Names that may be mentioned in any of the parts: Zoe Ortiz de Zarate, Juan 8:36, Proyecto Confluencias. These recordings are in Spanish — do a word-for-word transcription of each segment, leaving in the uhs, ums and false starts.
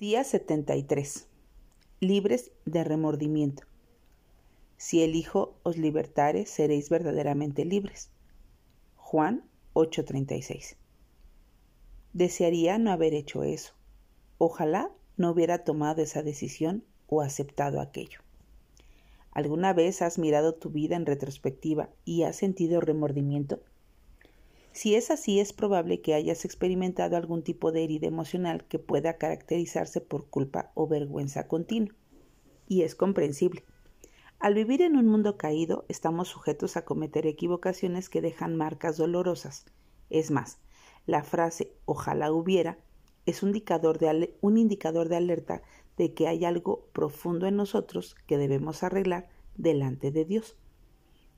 Día setenta y tres. Libres de remordimiento. Si el Hijo os libertare, seréis verdaderamente libres. Juan ocho treinta y seis. Desearía no haber hecho eso. Ojalá no hubiera tomado esa decisión o aceptado aquello. ¿Alguna vez has mirado tu vida en retrospectiva y has sentido remordimiento? Si es así, es probable que hayas experimentado algún tipo de herida emocional que pueda caracterizarse por culpa o vergüenza continua. Y es comprensible. Al vivir en un mundo caído, estamos sujetos a cometer equivocaciones que dejan marcas dolorosas. Es más, la frase «ojalá hubiera» es un indicador de, un indicador de alerta de que hay algo profundo en nosotros que debemos arreglar delante de Dios.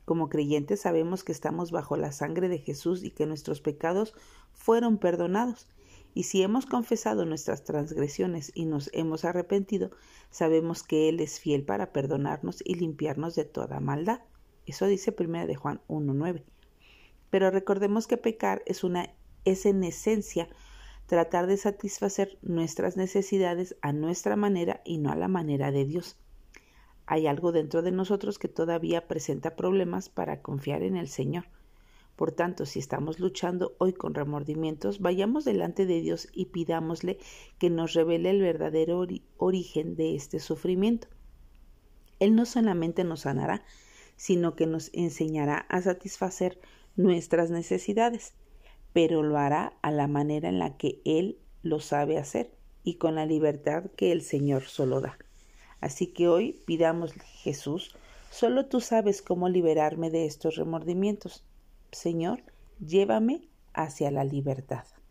Como creyentes sabemos que estamos bajo la sangre de Jesús y que nuestros pecados fueron perdonados. Y si hemos confesado nuestras transgresiones y nos hemos arrepentido, sabemos que Él es fiel para perdonarnos y limpiarnos de toda maldad. Eso dice primera de Juan uno nueve. Pero recordemos que pecar es, una, es en esencia tratar de satisfacer nuestras necesidades a nuestra manera y no a la manera de Dios. Hay algo dentro de nosotros que todavía presenta problemas para confiar en el Señor. Por tanto, si estamos luchando hoy con remordimientos, vayamos delante de Dios y pidámosle que nos revele el verdadero ori- origen de este sufrimiento. Él no solamente nos sanará, sino que nos enseñará a satisfacer nuestras necesidades, pero lo hará a la manera en la que Él lo sabe hacer y con la libertad que el Señor solo da. Así que hoy pidamos, Jesús, solo tú sabes cómo liberarme de estos remordimientos. Señor, llévame hacia la libertad.